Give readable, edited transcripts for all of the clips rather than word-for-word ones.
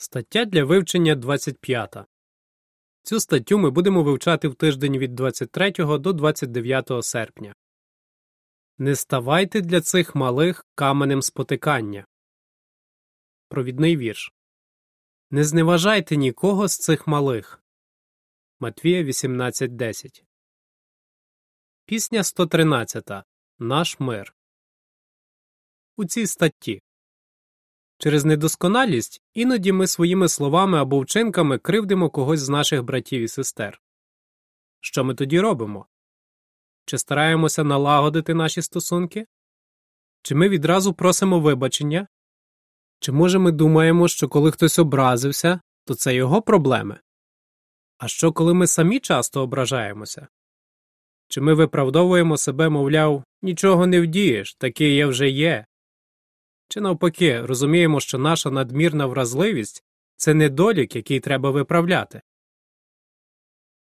Стаття для вивчення 25. Цю статтю ми будемо вивчати в тиждень від 23 до 29 серпня. Не ставайте для цих малих каменем спотикання. Провідний вірш. Не зневажайте нікого з цих малих. Матвія 18:10. Пісня 113. Наш мир. У цій статті. Через недосконалість іноді ми своїми словами або вчинками кривдимо когось з наших братів і сестер. Що ми тоді робимо? Чи стараємося налагодити наші стосунки? Чи ми відразу просимо вибачення? Чи, може, ми думаємо, що коли хтось образився, то це його проблеми? А що, коли ми самі часто ображаємося? Чи ми виправдовуємо себе, мовляв, «Нічого не вдієш, такий я вже є». Чи навпаки, розуміємо, що наша надмірна вразливість – це недолік, який треба виправляти?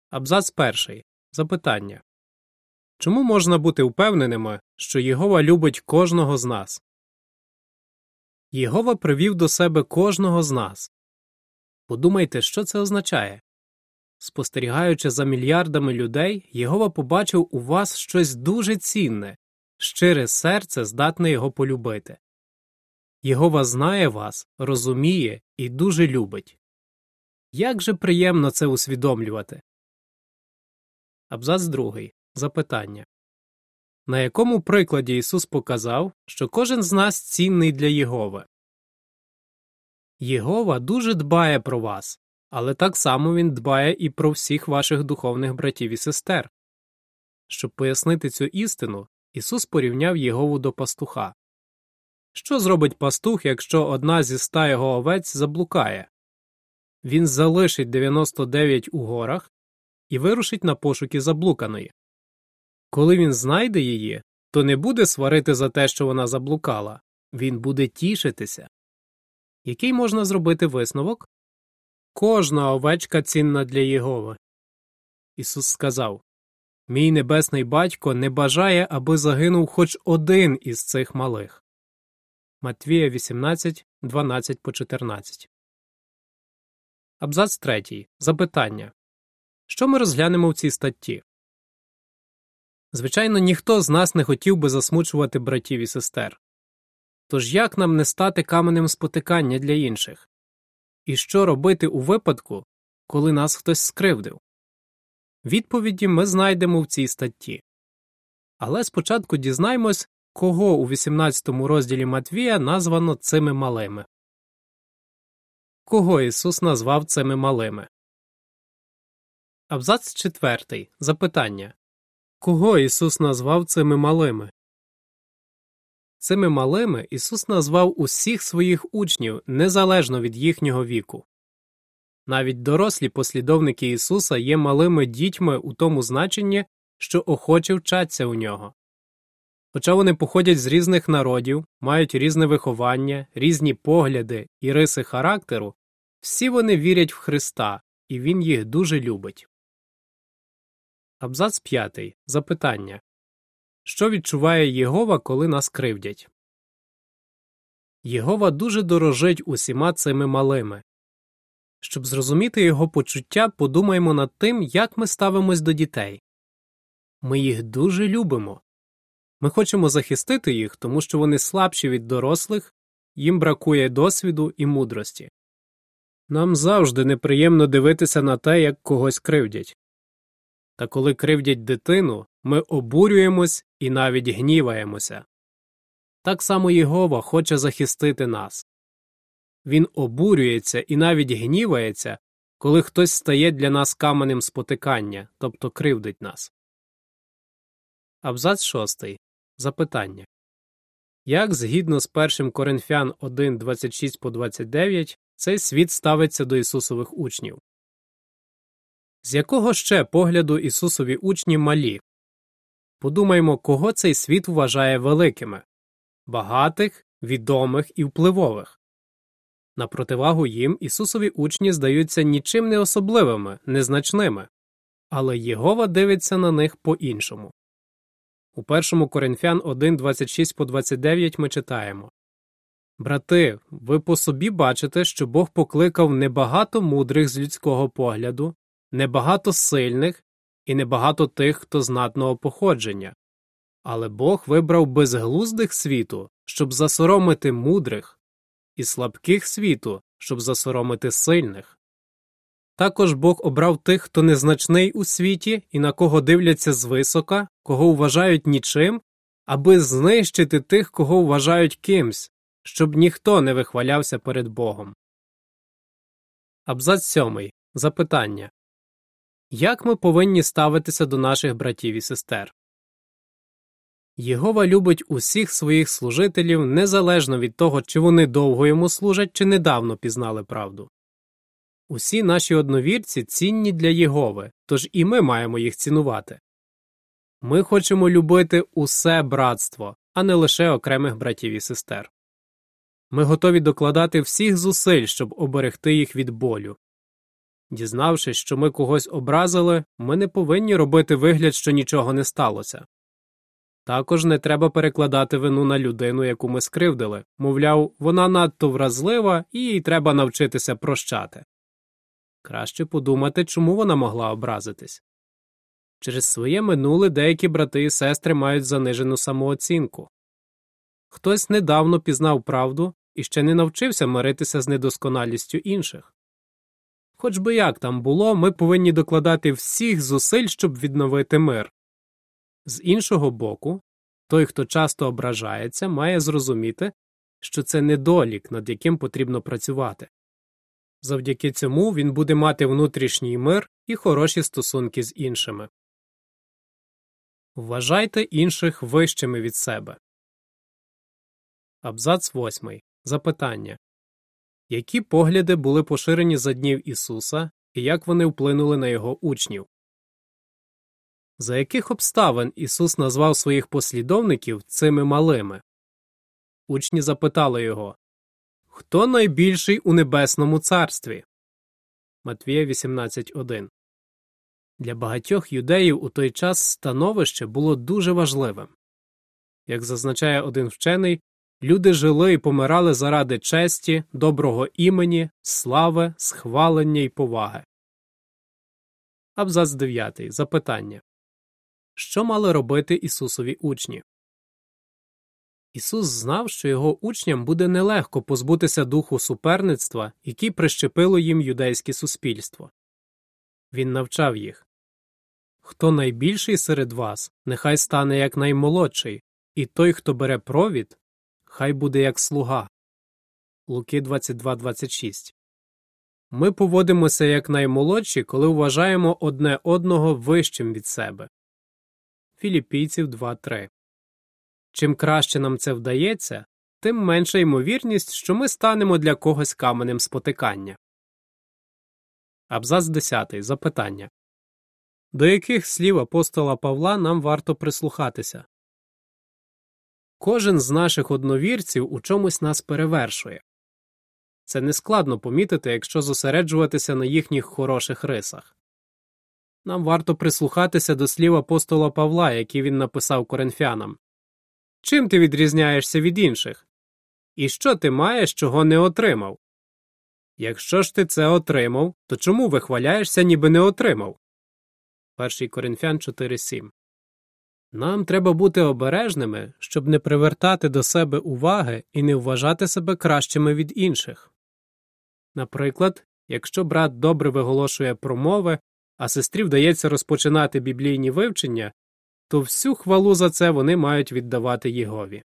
Абзац перший. Запитання. Чому можна бути впевненими, що Єгова любить кожного з нас? Єгова привів до себе кожного з нас. Подумайте, що це означає. Спостерігаючи за мільярдами людей, Єгова побачив у вас щось дуже цінне, щире серце здатне його полюбити. Єгова знає вас, розуміє і дуже любить. Як же приємно це усвідомлювати. Абзац 2. Запитання. На якому прикладі Ісус показав, що кожен з нас цінний для Єгови? Єгова дуже дбає про вас, але так само він дбає і про всіх ваших духовних братів і сестер. Щоб пояснити цю істину, Ісус порівняв Єгову до пастуха. Що зробить пастух, якщо одна зі 100 його овець заблукає? Він залишить 99 у горах і вирушить на пошуки заблуканої. Коли він знайде її, то не буде сварити за те, що вона заблукала. Він буде тішитися. Який можна зробити висновок? Кожна овечка цінна для Єгови. Ісус сказав, «Мій небесний батько не бажає, аби загинув хоч один із цих малих». Матвія 18, 12-14. Абзац 3. Запитання. Що ми розглянемо в цій статті? Звичайно, ніхто з нас не хотів би засмучувати братів і сестер. Тож як нам не стати каменем спотикання для інших? І що робити у випадку, коли нас хтось скривдив? Відповіді ми знайдемо в цій статті. Але спочатку дізнаємось, кого у 18 розділі Матвія названо цими малими. Кого Ісус назвав цими малими? Абзац 4. Запитання. Кого Ісус назвав цими малими? Цими малими Ісус назвав усіх своїх учнів, незалежно від їхнього віку. Навіть дорослі послідовники Ісуса є малими дітьми у тому значенні, що охоче вчаться у Нього. Хоча вони походять з різних народів, мають різне виховання, різні погляди і риси характеру, всі вони вірять в Христа, і Він їх дуже любить. Абзац 5. Запитання. Що відчуває Єгова, коли нас кривдять? Єгова дуже дорожить усіма цими малими. Щоб зрозуміти його почуття, подумаємо над тим, як ми ставимось до дітей. Ми їх дуже любимо. Ми хочемо захистити їх, тому що вони слабші від дорослих, їм бракує досвіду і мудрості. Нам завжди неприємно дивитися на те, як когось кривдять. Та коли кривдять дитину, ми обурюємось і навіть гніваємося. Так само Єгова хоче захистити нас. Він обурюється і навіть гнівається, коли хтось стає для нас каменем спотикання, тобто кривдить нас. Абзац 6. Запитання. Як, згідно з 1 Коринфян 1, 26-29, цей світ ставиться до Ісусових учнів? З якого ще погляду Ісусові учні малі? Подумаймо, кого цей світ вважає великими – багатих, відомих і впливових. На противагу їм Ісусові учні здаються нічим не особливими, незначними, але Єгова дивиться на них по-іншому. У 1 Коринфян 1, 26-29 ми читаємо Брати, ви по собі бачите, що Бог покликав небагато мудрих з людського погляду, небагато сильних і небагато тих, хто знатного походження. Але Бог вибрав безглуздих світу, щоб засоромити мудрих, і слабких світу, щоб засоромити сильних. Також Бог обрав тих, хто незначний у світі і на кого дивляться звисока, кого вважають нічим, аби знищити тих, кого вважають кимсь, щоб ніхто не вихвалявся перед Богом. Абзац 7. Запитання. Як ми повинні ставитися до наших братів і сестер? Єгова любить усіх своїх служителів, незалежно від того, чи вони довго йому служать, чи недавно пізнали правду. Усі наші одновірці цінні для Єгови, тож і ми маємо їх цінувати. Ми хочемо любити усе братство, а не лише окремих братів і сестер. Ми готові докладати всіх зусиль, щоб оберегти їх від болю. Дізнавшись, що ми когось образили, ми не повинні робити вигляд, що нічого не сталося. Також не треба перекладати вину на людину, яку ми скривдили. Мовляв, вона надто вразлива і їй треба навчитися прощати. Краще подумати, чому вона могла образитись. Через своє минуле деякі брати і сестри мають занижену самооцінку. Хтось недавно пізнав правду і ще не навчився миритися з недосконалістю інших. Хоч би як там було, ми повинні докладати всіх зусиль, щоб відновити мир. З іншого боку, той, хто часто ображається, має зрозуміти, що це недолік, над яким потрібно працювати. Завдяки цьому він буде мати внутрішній мир і хороші стосунки з іншими. Вважайте інших вищими від себе. Абзац 8. Запитання. Які погляди були поширені за днів Ісуса, і як вони вплинули на Його учнів? За яких обставин Ісус назвав своїх послідовників цими малими? Учні запитали Його: «Хто найбільший у Небесному Царстві?» Матвія 18.1. Для багатьох юдеїв у той час становище було дуже важливим. Як зазначає один вчений, люди жили і помирали заради честі, доброго імені, слави, схвалення і поваги. Абзац 9. Запитання. Що мали робити Ісусові учні? Ісус знав, що його учням буде нелегко позбутися духу суперництва, який прищепило їм юдейське суспільство. Він навчав їх: «Хто найбільший серед вас, нехай стане як наймолодший, і той, хто бере провід, хай буде як слуга». Луки 22:26. Ми поводимося як наймолодші, коли вважаємо одне одного вищим від себе. Філіппійців 2:3. Чим краще нам це вдається, тим менша ймовірність, що ми станемо для когось каменем спотикання. Абзац 10. Запитання. До яких слів апостола Павла нам варто прислухатися? Кожен з наших одновірців у чомусь нас перевершує. Це нескладно помітити, якщо зосереджуватися на їхніх хороших рисах. Нам варто прислухатися до слів апостола Павла, які він написав коринфянам: «Чим ти відрізняєшся від інших? І що ти маєш, чого не отримав? Якщо ж ти це отримав, то чому вихваляєшся, ніби не отримав?» 1 Коринфян 4:7. Нам треба бути обережними, щоб не привертати до себе уваги і не вважати себе кращими від інших. Наприклад, якщо брат добре виголошує промови, а сестрі вдається розпочинати біблійні вивчення, то всю хвалу за це вони мають віддавати Єгові.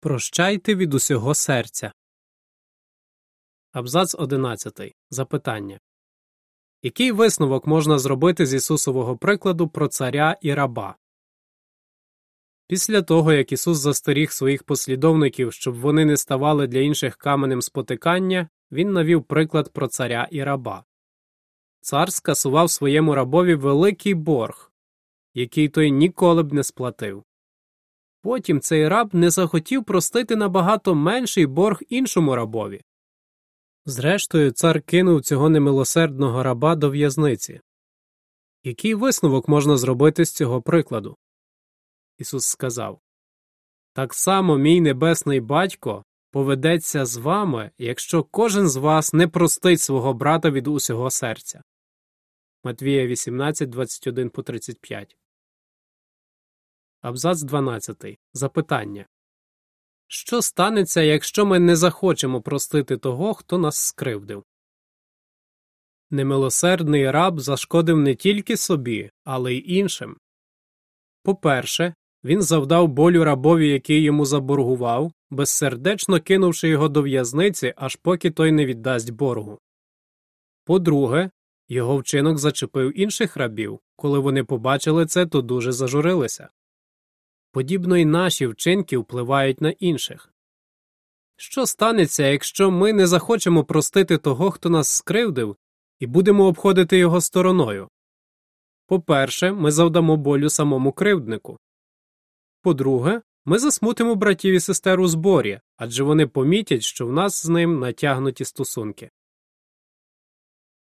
Прощайте від усього серця. Абзац 11. Запитання. Який висновок можна зробити з Ісусового прикладу про царя і раба? Після того, як Ісус застеріг своїх послідовників, щоб вони не ставали для інших каменем спотикання, Він навів приклад про царя і раба. Цар скасував своєму рабові великий борг, який той ніколи б не сплатив. Потім цей раб не захотів простити набагато менший борг іншому рабові. Зрештою, цар кинув цього немилосердного раба до в'язниці. Який висновок можна зробити з цього прикладу? Ісус сказав: Так само мій небесний батько поведеться з вами, якщо кожен з вас не простить свого брата від усього серця. Матвія 18, 21-35. Абзац 12. Запитання. Що станеться, якщо ми не захочемо простити того, хто нас скривдив? Немилосердний раб зашкодив не тільки собі, але й іншим. По-перше, він завдав болю рабові, який йому заборгував, безсердечно кинувши його до в'язниці, аж поки той не віддасть боргу. По-друге, його вчинок зачепив інших рабів. Коли вони побачили це, то дуже зажурилися. Подібно й наші вчинки впливають на інших. Що станеться, якщо ми не захочемо простити того, хто нас скривдив, і будемо обходити його стороною? По-перше, ми завдамо болю самому кривднику. По-друге, ми засмутимо братів і сестер у зборі, адже вони помітять, що в нас з ним натягнуті стосунки.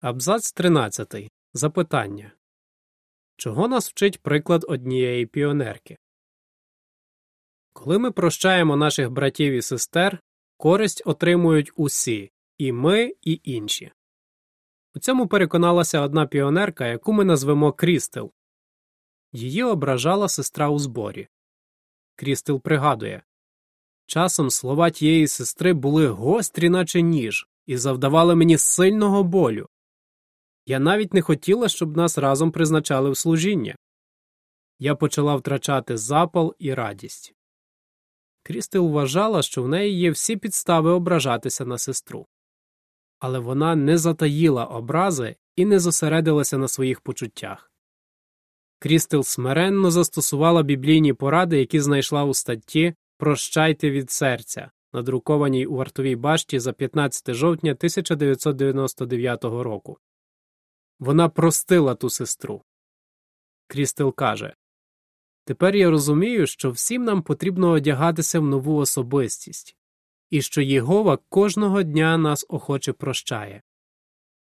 Абзац 13. Запитання. Чого нас вчить приклад однієї піонерки? Коли ми прощаємо наших братів і сестер, користь отримують усі – і ми, і інші. У цьому переконалася одна піонерка, яку ми назвемо Крістел. Її ображала сестра у зборі. Крістел пригадує: «Часом слова тієї сестри були гострі, наче ніж, і завдавали мені сильного болю. Я навіть не хотіла, щоб нас разом призначали в служіння. Я почала втрачати запал і радість». Крістел вважала, що в неї є всі підстави ображатися на сестру. Але вона не затаїла образи і не зосередилася на своїх почуттях. Крістел смиренно застосувала біблійні поради, які знайшла у статті «Прощайте від серця», надрукованій у Вартовій башті за 15 жовтня 1999 року. Вона простила ту сестру. Крістел каже: «Тепер я розумію, що всім нам потрібно одягатися в нову особистість, і що Єгова кожного дня нас охоче прощає.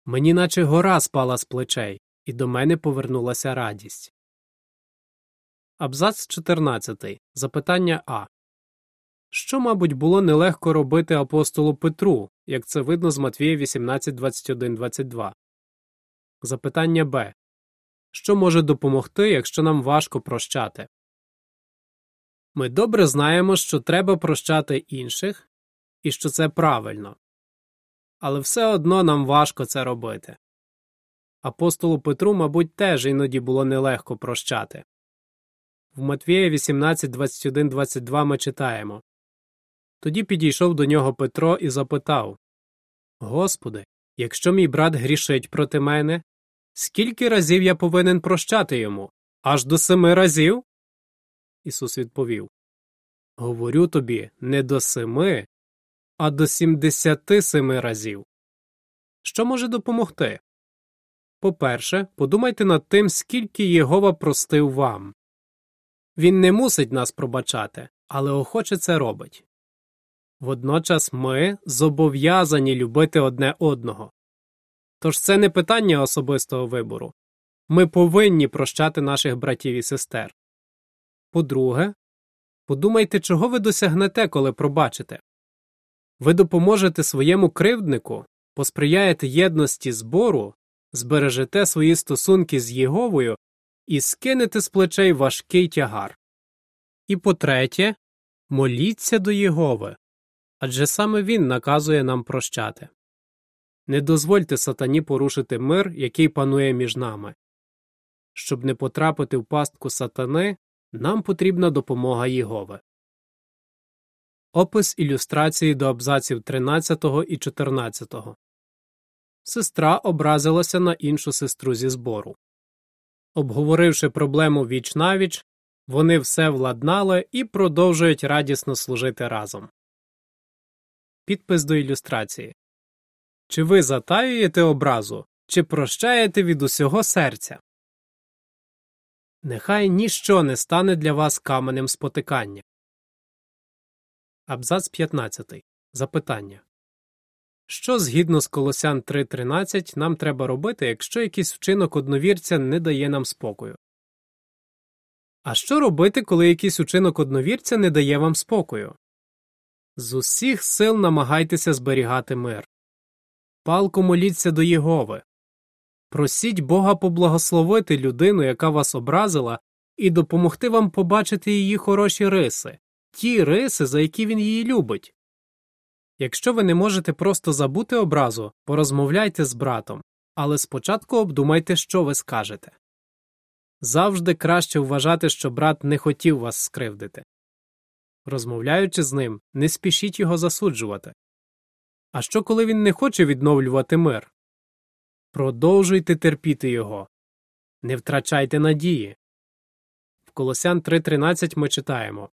Мені наче гора спала з плечей, і до мене повернулася радість». Абзац 14. Запитання А. Що, мабуть, було нелегко робити апостолу Петру, як це видно з Матвія 18, 21-22? Запитання Б. Що може допомогти, якщо нам важко прощати? Ми добре знаємо, що треба прощати інших і що це правильно. Але все одно нам важко це робити. Апостолу Петру, мабуть, теж іноді було нелегко прощати. В Матвія 18, 21-22 ми читаємо: «Тоді підійшов до нього Петро і запитав: Господи, якщо мій брат грішить проти мене, скільки разів я повинен прощати йому? Аж до 7 разів? Ісус відповів: говорю тобі, не до 7, а до 77 разів. Що може допомогти? По-перше, подумайте над тим, скільки Єгова простив вам. Він не мусить нас пробачати, але охоче це робить. Водночас ми зобов'язані любити одне одного. Тож це не питання особистого вибору. Ми повинні прощати наших братів і сестер. По-друге, подумайте, чого ви досягнете, коли пробачите. Ви допоможете своєму кривднику, посприяєте єдності збору, збережете свої стосунки з Єговою і скинете з плечей важкий тягар. І по-третє, моліться до Єгови, адже саме Він наказує нам прощати. Не дозвольте сатані порушити мир, який панує між нами. Щоб не потрапити в пастку сатани, нам потрібна допомога Єгови. Опис ілюстрації до абзаців 13 і 14. Сестра образилася на іншу сестру зі збору. Обговоривши проблему віч-навіч, вони все владнали і продовжують радісно служити разом. Підпис до ілюстрації. Чи ви затаюєте образу, чи прощаєте від усього серця? Нехай ніщо не стане для вас каменем спотикання. Абзац 15. Запитання. Що згідно з Колосян 3.13 нам треба робити, якщо якийсь вчинок одновірця не дає нам спокою? А що робити, коли якийсь учинок одновірця не дає вам спокою? З усіх сил намагайтеся зберігати мир. Палко моліться до Єгови. Просіть Бога поблагословити людину, яка вас образила, і допомогти вам побачити її хороші риси, ті риси, за які він її любить. Якщо ви не можете просто забути образу, порозмовляйте з братом, але спочатку обдумайте, що ви скажете. Завжди краще вважати, що брат не хотів вас скривдити. Розмовляючи з ним, не спішіть його засуджувати. А що, коли він не хоче відновлювати мир? Продовжуйте терпіти його. Не втрачайте надії. В Колосян 3:13 ми читаємо: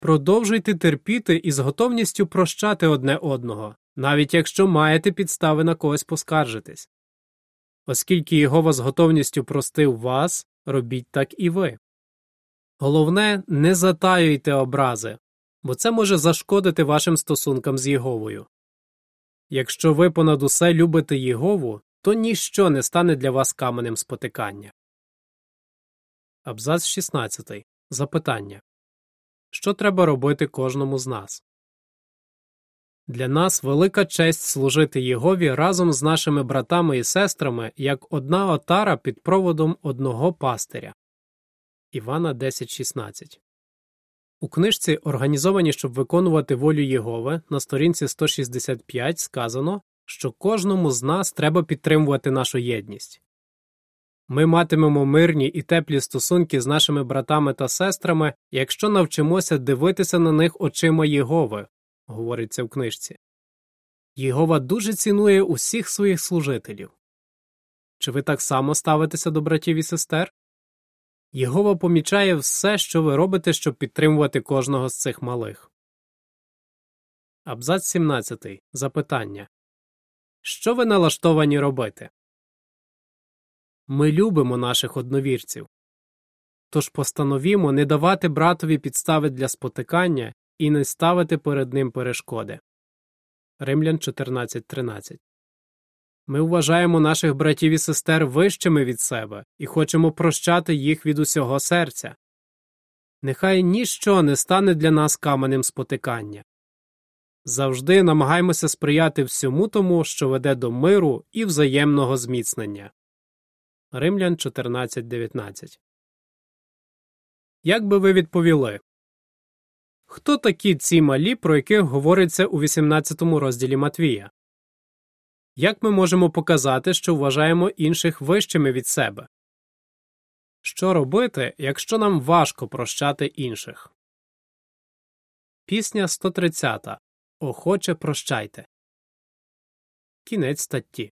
«Продовжуйте терпіти і з готовністю прощати одне одного, навіть якщо маєте підстави на когось поскаржитись. Оскільки Єгова з готовністю простив вас, робіть так і ви». Головне, не затаюйте образи, бо це може зашкодити вашим стосункам з Єговою. Якщо ви понад усе любите Єгову, то ніщо не стане для вас каменем спотикання. Абзац 16. Запитання. Що треба робити кожному з нас? Для нас велика честь служити Єгові разом з нашими братами і сестрами, як одна отара під проводом одного пастиря. Івана 10:16. У книжці «Організовані, щоб виконувати волю Єгови» на сторінці 165 сказано, що кожному з нас треба підтримувати нашу єдність. Ми матимемо мирні і теплі стосунки з нашими братами та сестрами, якщо навчимося дивитися на них очима Єгови, говориться в книжці. Єгова дуже цінує усіх своїх служителів. Чи ви так само ставитеся до братів і сестер? Єгова помічає все, що ви робите, щоб підтримувати кожного з цих малих. Абзац 17. Запитання. Що ви налаштовані робити? Ми любимо наших одновірців. Тож постановімо не давати братові підстави для спотикання і не ставити перед ним перешкоди. Римлян 14:13. Ми вважаємо наших братів і сестер вищими від себе і хочемо прощати їх від усього серця. Нехай ніщо не стане для нас каменем спотикання. Завжди намагаємося сприяти всьому тому, що веде до миру і взаємного зміцнення. Римлян 14:19. Як би ви відповіли? Хто такі ці малі, про яких говориться у 18 розділі Матвія? Як ми можемо показати, що вважаємо інших вищими від себе? Що робити, якщо нам важко прощати інших? Пісня 130. Охоче прощайте. Кінець статті.